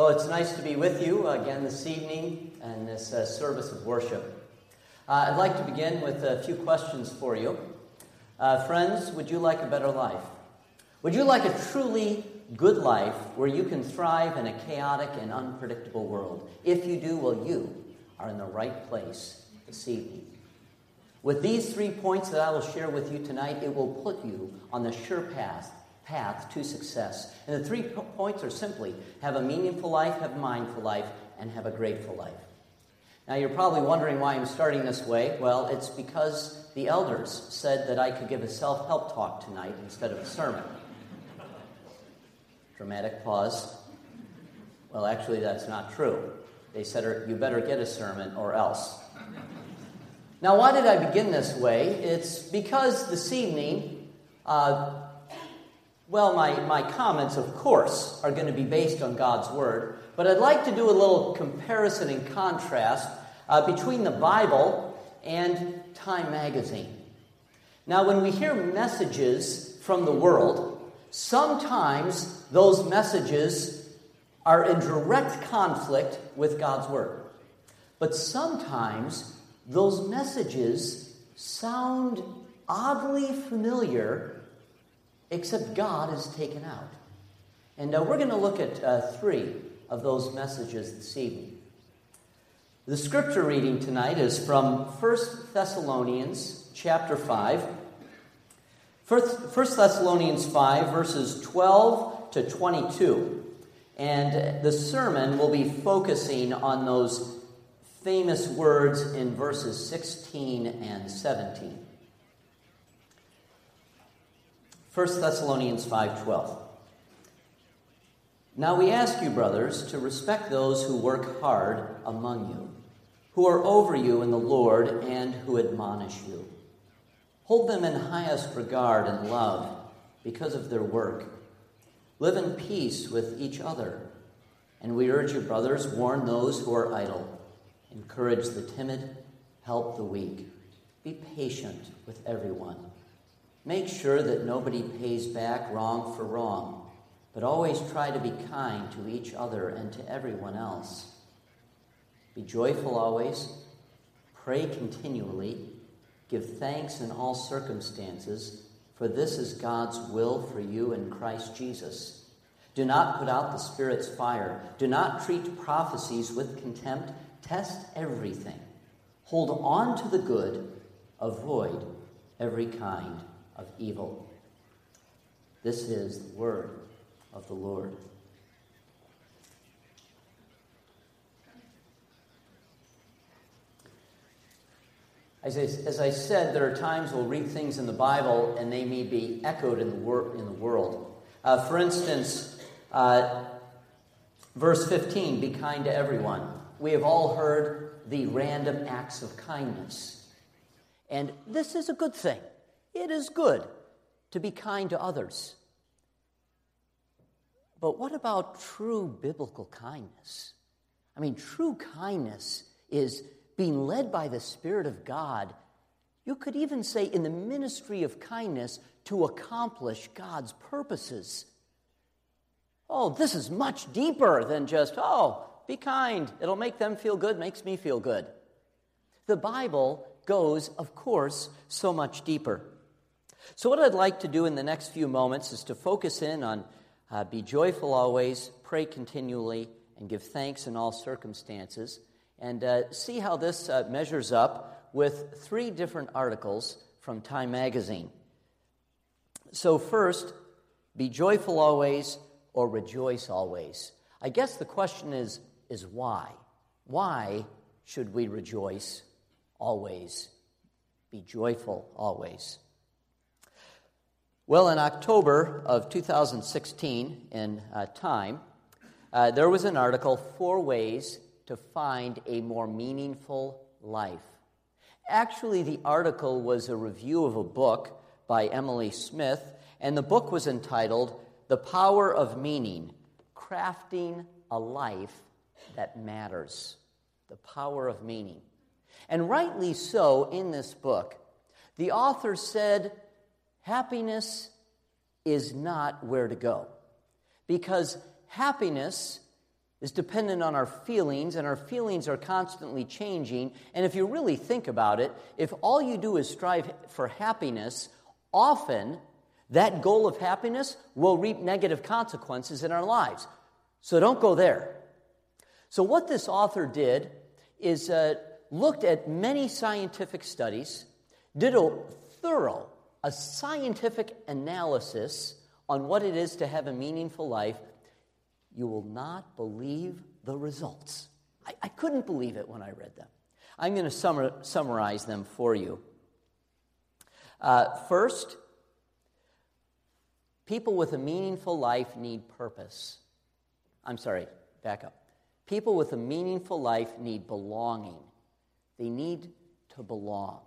Well, it's nice to be with you again this evening and this service of worship. I'd like to begin with a few questions for you. Friends, would you like a better life? Would you like a truly good life where you can thrive in a chaotic and unpredictable world? If you do, well, you are in the right place this evening. With these 3 points that I will share with you tonight, it will put you on the sure path to success. And the 3 points are simply have a meaningful life, have a mindful life, and have a grateful life. Now, you're probably wondering why I'm starting this way. Well, it's because the elders said that I could give a self-help talk tonight instead of a sermon. Dramatic pause. Well, actually, that's not true. They said, you better get a sermon or else. Now, why did I begin this way? It's because this evening, my comments, of course, are going to be based on God's Word, but I'd like to do a little comparison and contrast between the Bible and Time magazine. Now, when we hear messages from the world, sometimes those messages are in direct conflict with God's Word. But sometimes those messages sound oddly familiar, except God is taken out. And we're going to look at 3 of those messages this evening. The scripture reading tonight is from First Thessalonians chapter 5. First Thessalonians 5, verses 12 to 22. And the sermon will be focusing on those famous words in verses 16 and 17. 1 Thessalonians 5:12. Now we ask you, brothers, to respect those who work hard among you, who are over you in the Lord and who admonish you. Hold them in highest regard and love because of their work. Live in peace with each other. And we urge you, brothers, warn those who are idle. Encourage the timid. Help the weak. Be patient with everyone. Make sure that nobody pays back wrong for wrong, but always try to be kind to each other and to everyone else. Be joyful always, pray continually, give thanks in all circumstances, for this is God's will for you in Christ Jesus. Do not put out the Spirit's fire. Do not treat prophecies with contempt. Test everything. Hold on to the good. Avoid every kind of evil. This is the word of the Lord. As I said, there are times we'll read things in the Bible and they may be echoed in the world. For instance, verse 15, be kind to everyone. We have all heard the random acts of kindness. And this is a good thing. It is good to be kind to others. But what about true biblical kindness? I mean, true kindness is being led by the Spirit of God. You could even say in the ministry of kindness to accomplish God's purposes. Oh, this is much deeper than just, be kind. It'll make them feel good, makes me feel good. The Bible goes, of course, so much deeper. So what I'd like to do in the next few moments is to focus in on be joyful always, pray continually, and give thanks in all circumstances, and see how this measures up with 3 different articles from Time magazine. So first, be joyful always or rejoice always. I guess the question is why? Why should we rejoice always? Be joyful always. Well, in October of 2016, in Time, there was an article, 4 Ways to Find a More Meaningful Life. Actually, the article was a review of a book by Emily Smith, and the book was entitled The Power of Meaning, Crafting a Life That Matters. The Power of Meaning. And rightly so, in this book, the author said, happiness is not where to go, because happiness is dependent on our feelings, and our feelings are constantly changing. And if you really think about it, if all you do is strive for happiness, often that goal of happiness will reap negative consequences in our lives. So don't go there. So what this author did is looked at many scientific studies, did a thorough, a scientific analysis on what it is to have a meaningful life. You will not believe the results. I couldn't believe it when I read them. I'm going to summarize them for you. First, people with a meaningful life need purpose. I'm sorry, back up. People with a meaningful life need belonging. They need to belong.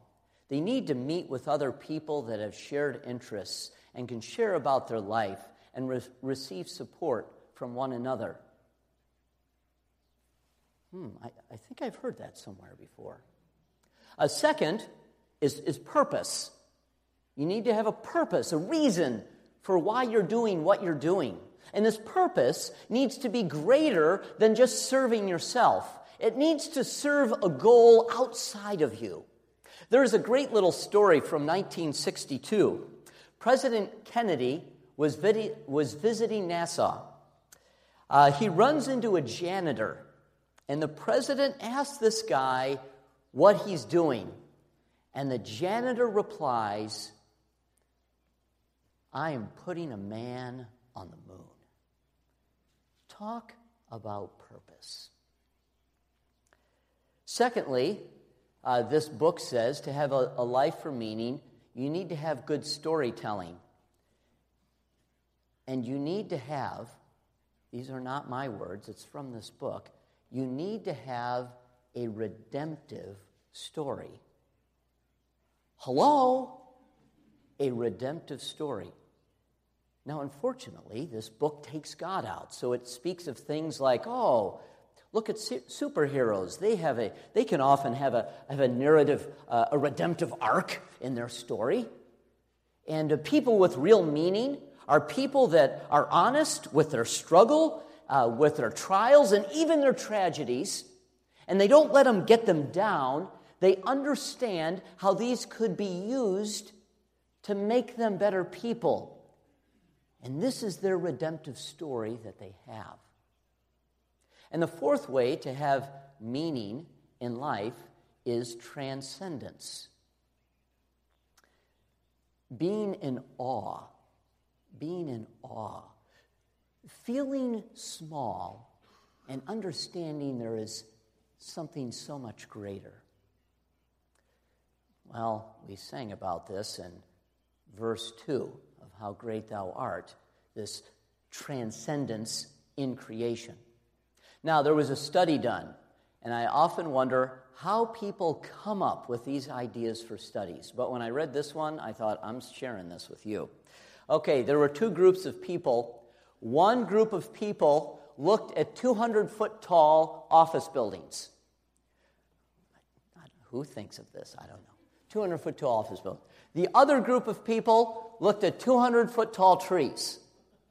They need to meet with other people that have shared interests and can share about their life and receive support from one another. I think I've heard that somewhere before. A second is purpose. You need to have a purpose, a reason for why you're doing what you're doing. And this purpose needs to be greater than just serving yourself. It needs to serve a goal outside of you. There is a great little story from 1962. President Kennedy was visiting NASA. He runs into a janitor, and the president asks this guy what he's doing. And the janitor replies, "I am putting a man on the moon." Talk about purpose. Secondly, this book says to have a life for meaning, you need to have good storytelling. And you need to have, these are not my words, it's from this book, you need to have a redemptive story. Hello? A redemptive story. Now, unfortunately, this book takes God out, so it speaks of things like, oh, look at superheroes. They can often have a narrative, a redemptive arc in their story. And people with real meaning are people that are honest with their struggle, with their trials, and even their tragedies. And they don't let them get them down. They understand how these could be used to make them better people. And this is their redemptive story that they have. And the fourth way to have meaning in life is transcendence. Being in awe. Feeling small and understanding there is something so much greater. Well, we sang about this in verse 2 of How Great Thou Art, this transcendence in creation. Now, there was a study done, and I often wonder how people come up with these ideas for studies. But when I read this one, I thought, I'm sharing this with you. Okay, there were two groups of people. One group of people looked at 200-foot-tall office buildings. Who thinks of this? I don't know. 200-foot-tall office buildings. The other group of people looked at 200-foot-tall trees.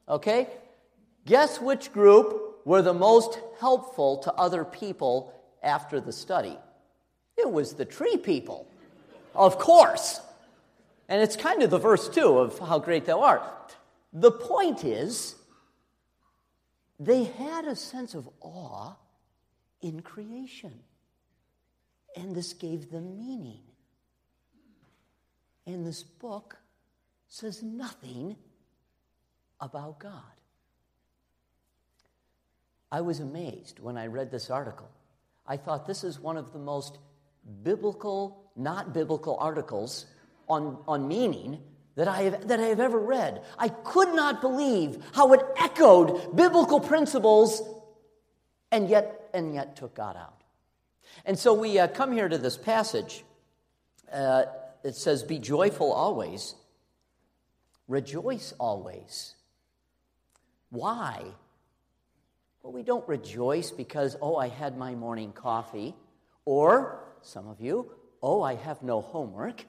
Okay? Guess which group were the most helpful to other people after the study? It was the tree people, of course. And it's kind of the verse 2 of How Great Thou Art. The point is, they had a sense of awe in creation. And this gave them meaning. And this book says nothing about God. I was amazed when I read this article. I thought this is one of the most biblical, not biblical articles on meaning that I have ever read. I could not believe how it echoed biblical principles and yet took God out. And so we come here to this passage. It says, be joyful always. Rejoice always. Why? Well, we don't rejoice because, oh, I had my morning coffee. Or, some of you, oh, I have no homework.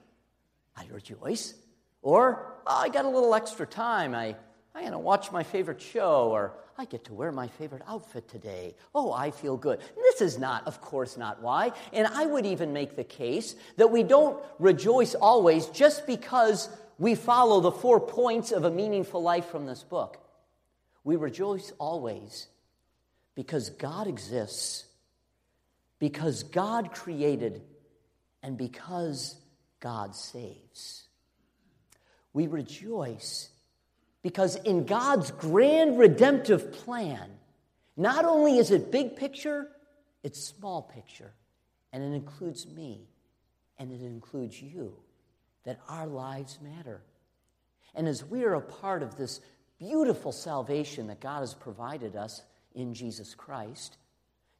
I rejoice. Or, oh, I got a little extra time. I I'm going to watch my favorite show, or I get to wear my favorite outfit today. Oh, I feel good. This is not, of course, not why. And I would even make the case that we don't rejoice always just because we follow the 4 points of a meaningful life from this book. We rejoice always because God exists, because God created, and because God saves. We rejoice because in God's grand redemptive plan, not only is it big picture, it's small picture. And it includes me, and it includes you, that our lives matter. And as we are a part of this beautiful salvation that God has provided us in Jesus Christ,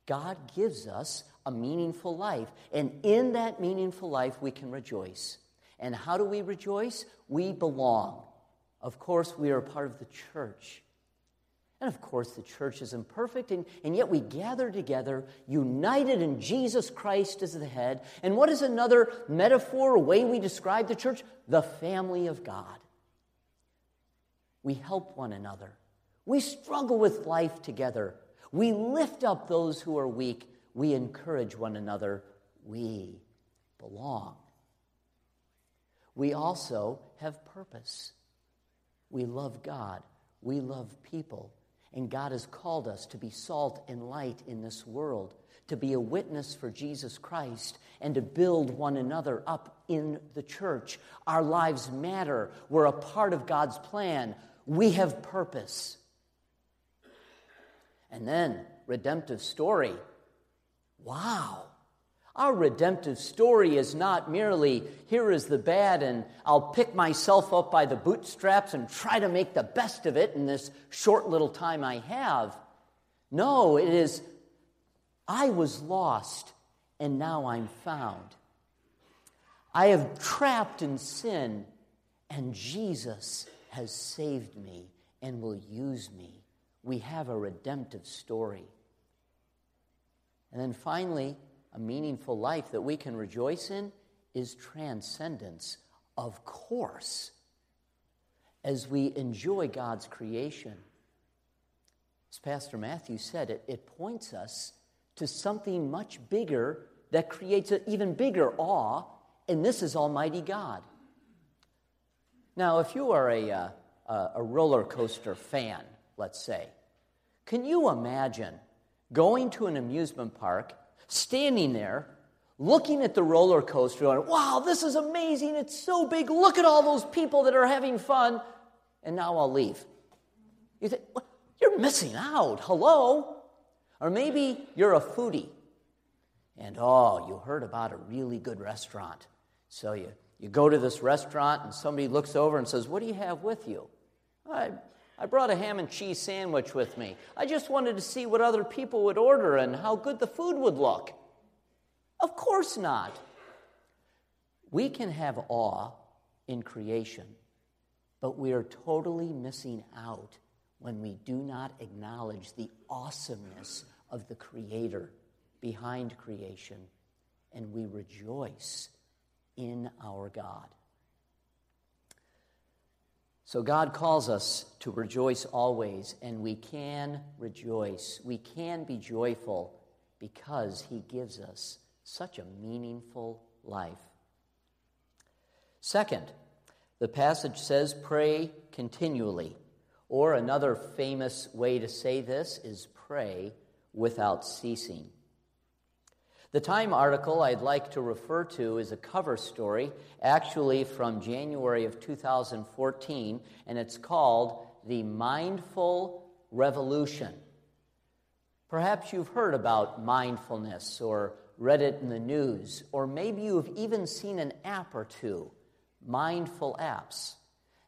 God gives us a meaningful life. And in that meaningful life, we can rejoice. And how do we rejoice? We belong. Of course, we are a part of the church. And of course, the church is imperfect, and yet we gather together, united in Jesus Christ as the head. And what is another metaphor, way we describe the church? The family of God. We help one another. We struggle with life together. We lift up those who are weak. We encourage one another. We belong. We also have purpose. We love God. We love people. And God has called us to be salt and light in this world, to be a witness for Jesus Christ, and to build one another up in the church. Our lives matter. We're a part of God's plan. We have purpose. And then, redemptive story. Wow. Our redemptive story is not merely, here is the bad and I'll pick myself up by the bootstraps and try to make the best of it in this short little time I have. No, it is, I was lost and now I'm found. I have trapped in sin and Jesus has saved me and will use me. We have a redemptive story. And then finally, a meaningful life that we can rejoice in is transcendence, of course, as we enjoy God's creation. As Pastor Matthew said, it points us to something much bigger that creates an even bigger awe, and this is Almighty God. Now, if you are a roller coaster fan, let's say, can you imagine going to an amusement park, standing there, looking at the roller coaster, going, wow, this is amazing, it's so big, look at all those people that are having fun, and now I'll leave. You think, well, you're missing out, hello? Or maybe you're a foodie, and oh, you heard about a really good restaurant. So you go to this restaurant, and somebody looks over and says, what do you have with you? I brought a ham and cheese sandwich with me. I just wanted to see what other people would order and how good the food would look. Of course not. We can have awe in creation, but we are totally missing out when we do not acknowledge the awesomeness of the Creator behind creation, and we rejoice in our God. So God calls us to rejoice always, and we can rejoice. We can be joyful because He gives us such a meaningful life. Second, the passage says, pray continually. Or another famous way to say this is pray without ceasing. The Time article I'd like to refer to is a cover story, actually from January of 2014, and it's called The Mindful Revolution. Perhaps you've heard about mindfulness or read it in the news, or maybe you've even seen an app or two, mindful apps.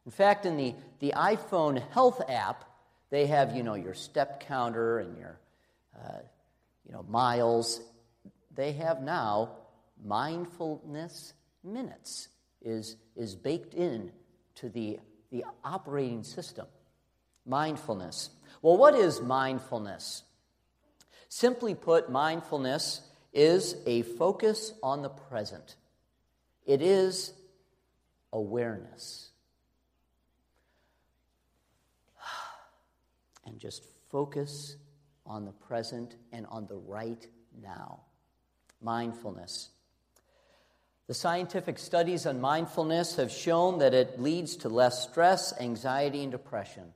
In fact, in the iPhone health app, they have, your step counter and your, miles. They have now mindfulness minutes is baked in to the operating system. Mindfulness. Well, what is mindfulness? Simply put, mindfulness is a focus on the present. It is awareness. and just focus on the present and on the right now. Mindfulness. The scientific studies on mindfulness have shown that it leads to less stress, anxiety, and depression.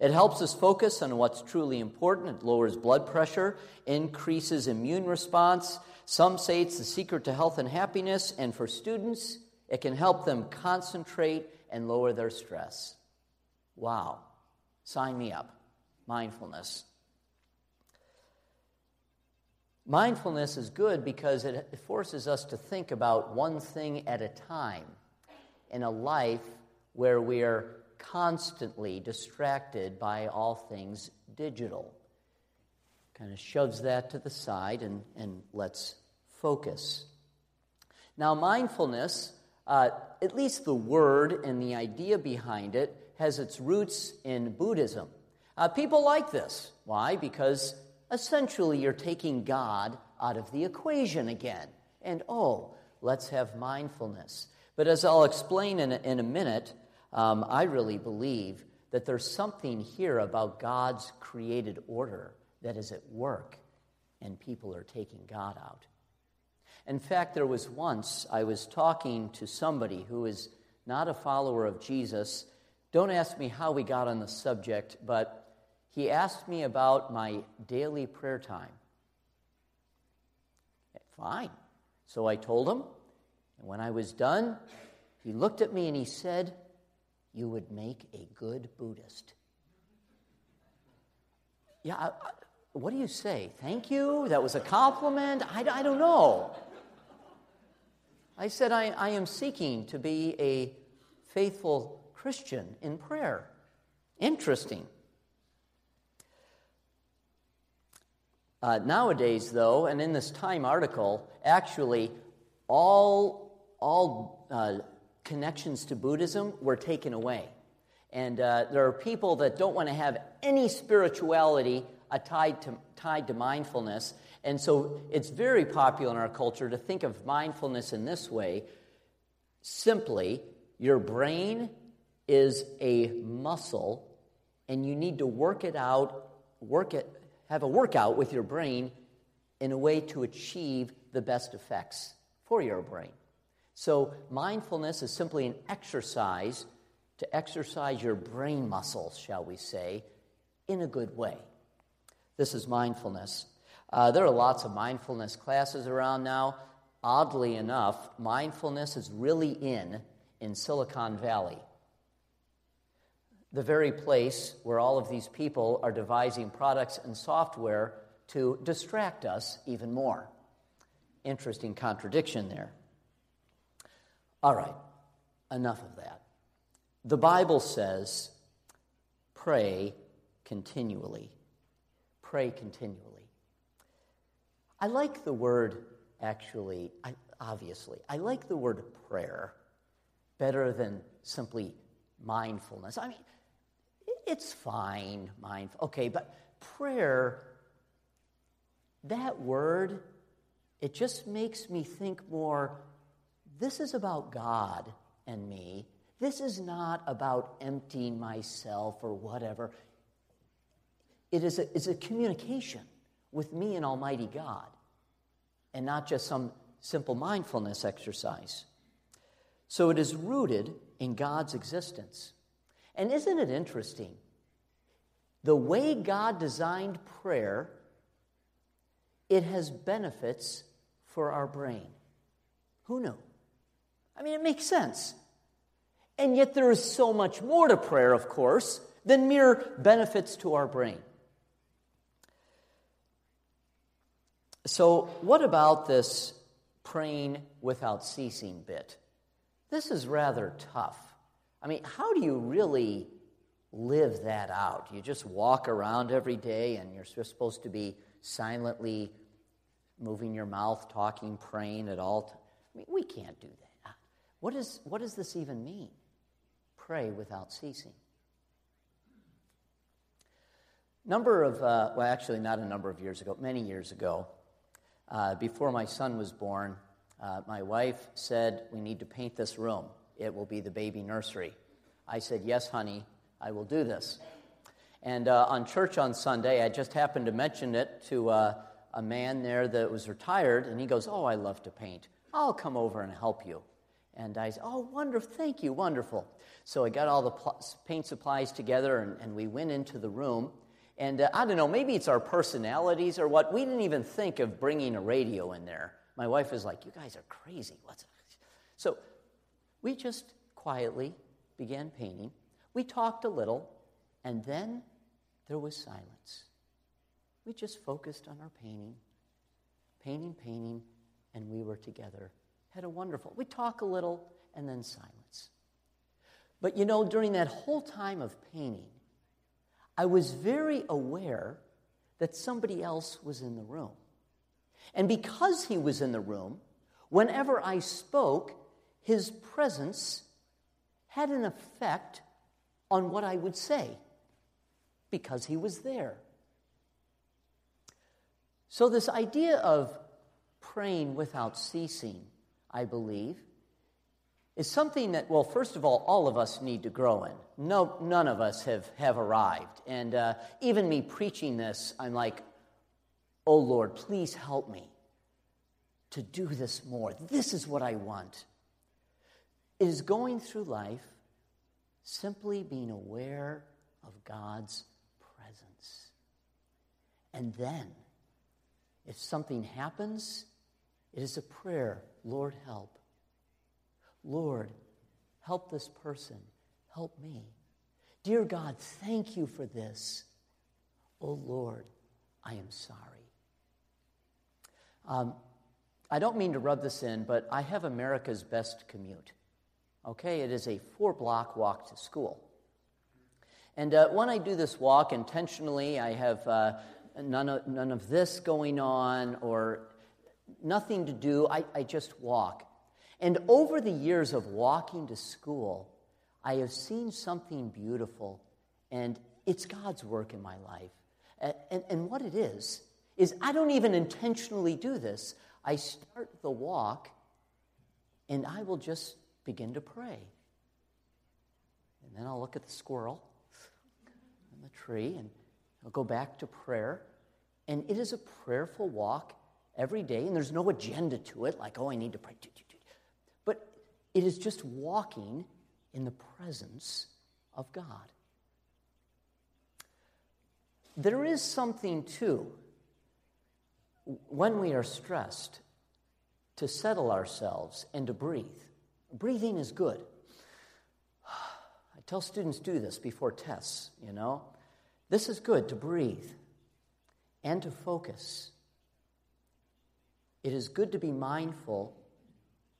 It helps us focus on what's truly important. It lowers blood pressure, increases immune response. Some say it's the secret to health and happiness, and for students, it can help them concentrate and lower their stress. Wow. Sign me up. Mindfulness. Mindfulness is good because it forces us to think about one thing at a time in a life where we are constantly distracted by all things digital. Kind of shoves that to the side and lets focus. Now, mindfulness, at least the word and the idea behind it, has its roots in Buddhism. People like this. Why? Because essentially you're taking God out of the equation again. And let's have mindfulness. But as I'll explain in a minute, I really believe that there's something here about God's created order that is at work, and people are taking God out. In fact, there was once I was talking to somebody who is not a follower of Jesus. Don't ask me how we got on the subject, but he asked me about my daily prayer time. Fine. So I told him, and when I was done, he looked at me and he said, "You would make a good Buddhist." Yeah, what do you say? Thank you? That was a compliment? I don't know. I said, I am seeking to be a faithful Christian in prayer. Interesting. Nowadays, though, and in this Time article, actually, all connections to Buddhism were taken away. And there are people that don't want to have any spirituality tied to mindfulness. And so it's very popular in our culture to think of mindfulness in this way. Simply, your brain is a muscle, and you need to have a workout with your brain in a way to achieve the best effects for your brain. So mindfulness is simply an exercise to exercise your brain muscles, shall we say, in a good way. This is mindfulness. There are lots of mindfulness classes around now. Oddly enough, mindfulness is really in Silicon Valley, the very place where all of these people are devising products and software to distract us even more. Interesting contradiction there. All right, enough of that. The Bible says, pray continually. Pray continually. I like the word, I like the word prayer better than simply mindfulness. I mean, it's fine, mindful. Okay, but prayer, that word, it just makes me think more, this is about God and me. This is not about emptying myself or whatever. It is a communication with me and Almighty God, and not just some simple mindfulness exercise. So it is rooted in God's existence. And isn't it interesting? The way God designed prayer, it has benefits for our brain. Who knew? I mean, it makes sense. And yet there is so much more to prayer, of course, than mere benefits to our brain. So what about this praying without ceasing bit? This is rather tough. I mean, how do you really live that out? You just walk around every day and you're supposed to be silently moving your mouth, talking, praying at all times. I mean, we can't do that. What does this even mean? Pray without ceasing. Many years ago, before my son was born, my wife said, "We need to paint this room. It will be the baby nursery." I said, "Yes, honey, I will do this." And on church on Sunday, I just happened to mention it to a man there that was retired, and he goes, "Oh, I love to paint. I'll come over and help you." And I said, "Oh, wonderful, thank you, wonderful." So I got all the paint supplies together, and we went into the room. And I don't know, maybe it's our personalities or what. We didn't even think of bringing a radio in there. My wife was like, "You guys are crazy. What's..." So we just quietly began painting. We talked a little, and then there was silence. We just focused on our painting, and we were together. Had a wonderful... We talk a little, and then silence. But you know, during that whole time of painting, I was very aware that somebody else was in the room. And because he was in the room, whenever I spoke, his presence had an effect on what I would say, because he was there. So this idea of praying without ceasing, I believe, is something that, well, first of all of us need to grow in. No, none of us have arrived. And even me preaching this, I'm like, "Oh, Lord, please help me to do this more. This is what I want." It is going through life simply being aware of God's presence. And then, if something happens, it is a prayer, "Lord, help. Lord, help this person. Help me. Dear God, thank you for this. Oh, Lord, I am sorry." I don't mean to rub this in, but I have America's Best Commute. Okay, it is a 4-block walk to school. And when I do this walk intentionally, I have none of this going on or nothing to do. I just walk. And over the years of walking to school, I have seen something beautiful, and it's God's work in my life. And what it is I don't even intentionally do this. I start the walk, and I will just begin to pray. And then I'll look at the squirrel and the tree, and I'll go back to prayer. And it is a prayerful walk every day, and there's no agenda to it, like, "Oh, I need to pray." But it is just walking in the presence of God. There is something, too, when we are stressed, to settle ourselves and to breathe. Breathing is good. I tell students do this before tests, you know. This is good, to breathe and to focus. It is good to be mindful,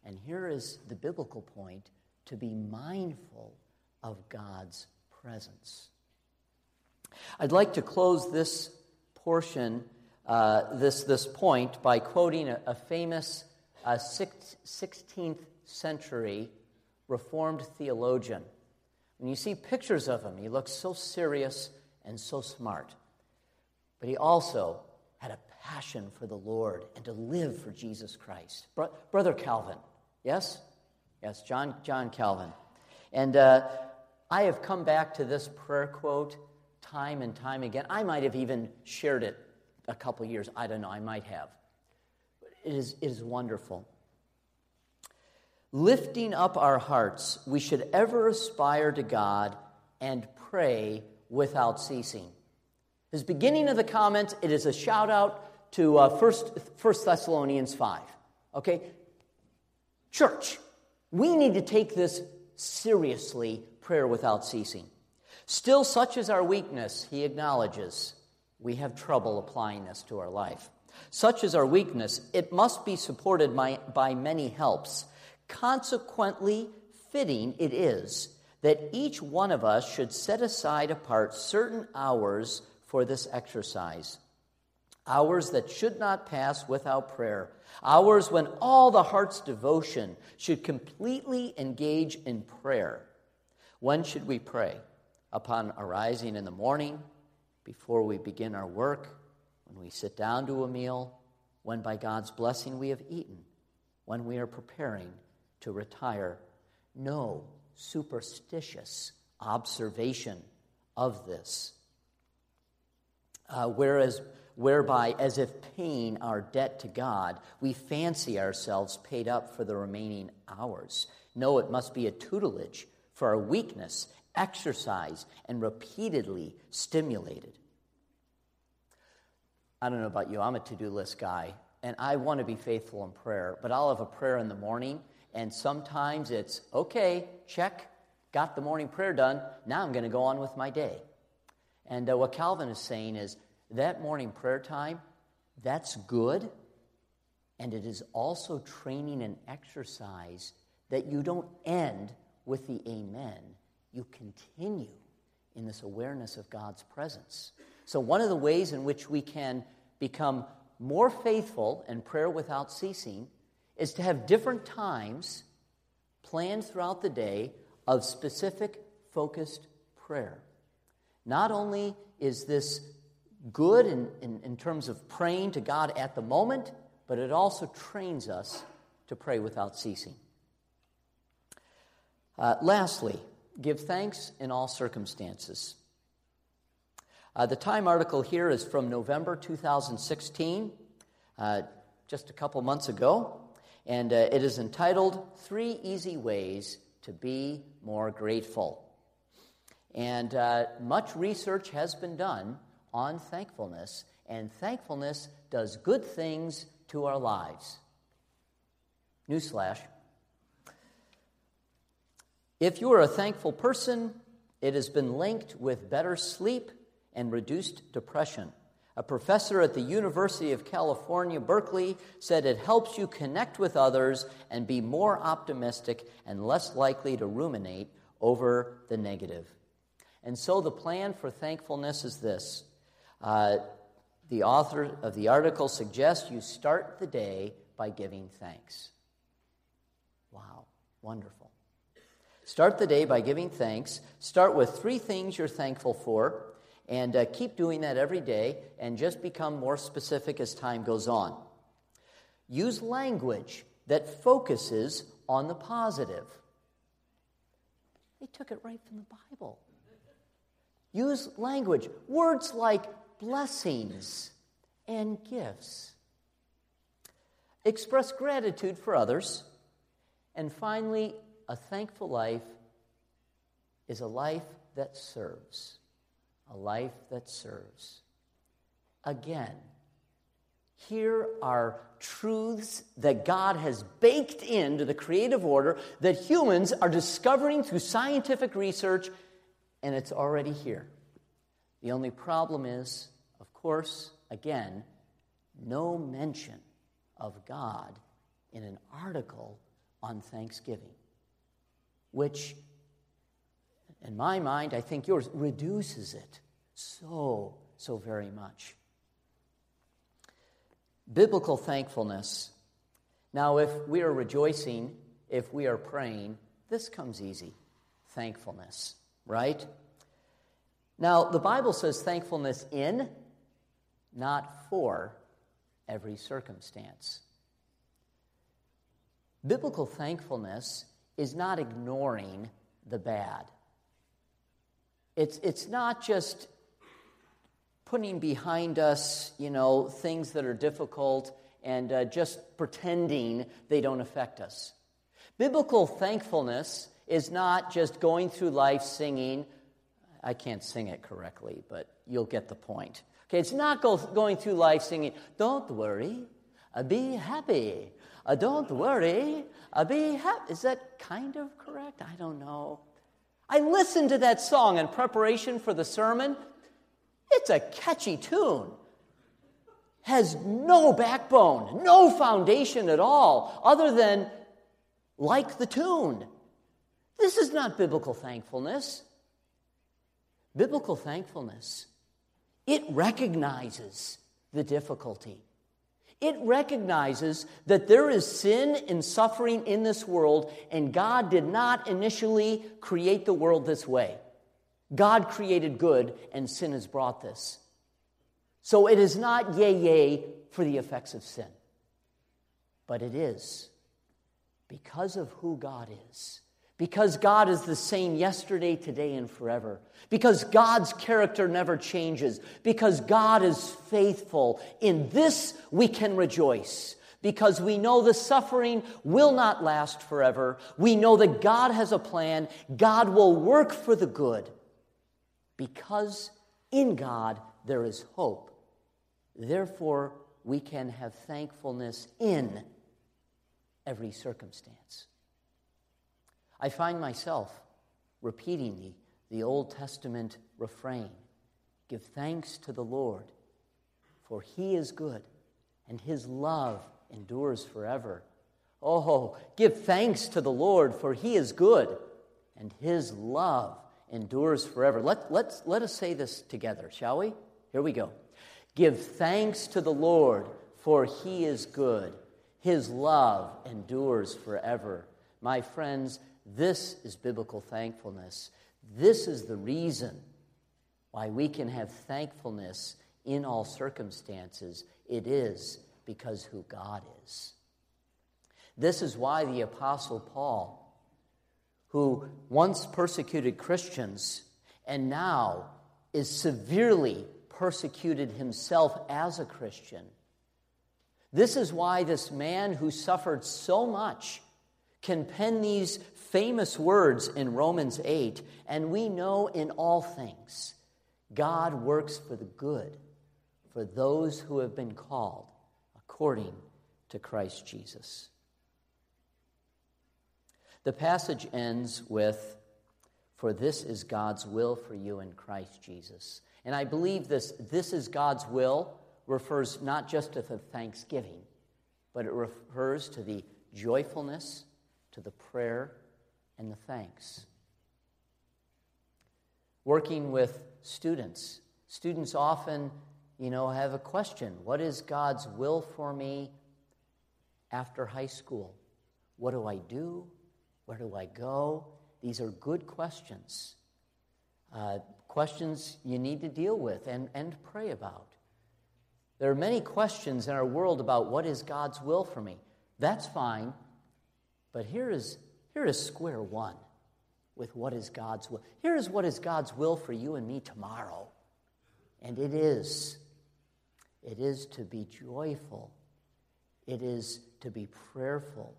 and here is the biblical point, to be mindful of God's presence. I'd like to close this portion, this point, by quoting a famous 16th century Reformed theologian. When you see pictures of him, he looks so serious and so smart. But he also had a passion for the Lord and to live for Jesus Christ. Brother Calvin, yes? Yes, John Calvin. And I have come back to this prayer quote time and time again. I might have even shared it a couple years. I don't know. I might have. It is wonderful. Lifting up our hearts, we should ever aspire to God and pray without ceasing. His beginning of the comment, it is a shout out to First Thessalonians 5. Okay? Church, we need to take this seriously, prayer without ceasing. Still, such is our weakness, he acknowledges. We have trouble applying this to our life. Such is our weakness, it must be supported by many helps. Consequently, fitting it is that each one of us should set aside apart certain hours for this exercise. Hours that should not pass without prayer. Hours when all the heart's devotion should completely engage in prayer. When should we pray? Upon arising in the morning, before we begin our work, when we sit down to a meal, when by God's blessing we have eaten, when we are preparing to retire. No superstitious observation of this. whereby, as if paying our debt to God, we fancy ourselves paid up for the remaining hours. No, it must be a tutelage for our weakness, exercised and repeatedly stimulated. I don't know about you, I'm a to-do list guy, and I want to be faithful in prayer, but I'll have a prayer in the morning, and sometimes it's, okay, check, got the morning prayer done, now I'm going to go on with my day. And what Calvin is saying is, that morning prayer time, that's good, and it is also training and exercise that you don't end with the amen. You continue in this awareness of God's presence. So one of the ways in which we can become more faithful in prayer without ceasing is to have different times planned throughout the day of specific, focused prayer. Not only is this good in terms of praying to God at the moment, but it also trains us to pray without ceasing. Lastly, give thanks in all circumstances. The Time article here is from November 2016, just a couple months ago, and it is entitled, 3 Easy Ways to Be More Grateful. And much research has been done on thankfulness, and thankfulness does good things to our lives. Newsflash. If you are a thankful person, it has been linked with better sleep and reduced depression. A professor at the University of California, Berkeley, said it helps you connect with others and be more optimistic and less likely to ruminate over the negative. And so the plan for thankfulness is this. The author of the article suggests you start the day by giving thanks. Wow, wonderful. Start the day by giving thanks. Start with 3 things you're thankful for. And keep doing that every day and just become more specific as time goes on. Use language that focuses on the positive. They took it right from the Bible. Use language, words like blessings and gifts. Express gratitude for others. And finally, a thankful life is a life that serves. A life that serves. Again, here are truths that God has baked into the creative order that humans are discovering through scientific research, and it's already here. The only problem is, of course, again, no mention of God in an article on Thanksgiving, which in my mind, I think yours reduces it so very much. Biblical thankfulness. Now, if we are rejoicing, if we are praying, this comes easy. Thankfulness, right? Now, the Bible says thankfulness in, not for, every circumstance. Biblical thankfulness is not ignoring the bad. It's not just putting behind us, things that are difficult and just pretending they don't affect us. Biblical thankfulness is not just going through life singing. I can't sing it correctly, but you'll get the point. Okay, it's not going through life singing, don't worry, be happy. Don't worry, be happy. Is that kind of correct? I don't know. I listened to that song in preparation for the sermon. It's a catchy tune. Has no backbone, no foundation at all, other than like the tune. This is not biblical thankfulness. Biblical thankfulness, it recognizes the difficulty. It recognizes that there is sin and suffering in this world, and God did not initially create the world this way. God created good, and sin has brought this. So it is not yay for the effects of sin. But it is because of who God is, Because God is the same yesterday, today, and forever. Because God's character never changes. Because God is faithful. In this we can rejoice. Because we know the suffering will not last forever. We know that God has a plan. God will work for the good. Because in God there is hope. Therefore, we can have thankfulness in every circumstance. I find myself repeating the Old Testament refrain, give thanks to the Lord, for he is good, and his love endures forever. Oh, give thanks to the Lord, for he is good, and his love endures forever. Let us say this together, shall we? Here we go. Give thanks to the Lord, for he is good. His love endures forever. My friends, this is biblical thankfulness. This is the reason why we can have thankfulness in all circumstances. It is because who God is. This is why the Apostle Paul, who once persecuted Christians and now is severely persecuted himself as a Christian, this is why this man who suffered so much can pen these famous words in Romans 8, and we know in all things God works for the good for those who have been called according to Christ Jesus. The passage ends with, for this is God's will for you in Christ Jesus. And I believe this is God's will refers not just to the thanksgiving, but it refers to the joyfulness, to the prayer, and the thanks. Working with students often, have a question. What is God's will for me after high school? What do I do? Where do I go? These are good questions. Questions you need to deal with and pray about. There are many questions in our world about what is God's will for me. That's fine, but here is square one with what is God's will. Here is what is God's will for you and me tomorrow. And it is to be joyful. It is to be prayerful.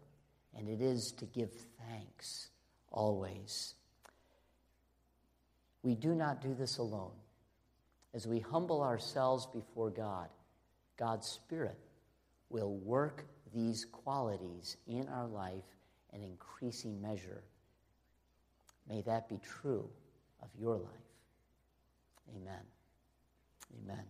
And it is to give thanks always. We do not do this alone. As we humble ourselves before God, God's Spirit will work these qualities in our life in increasing measure. May that be true of your life. Amen. Amen.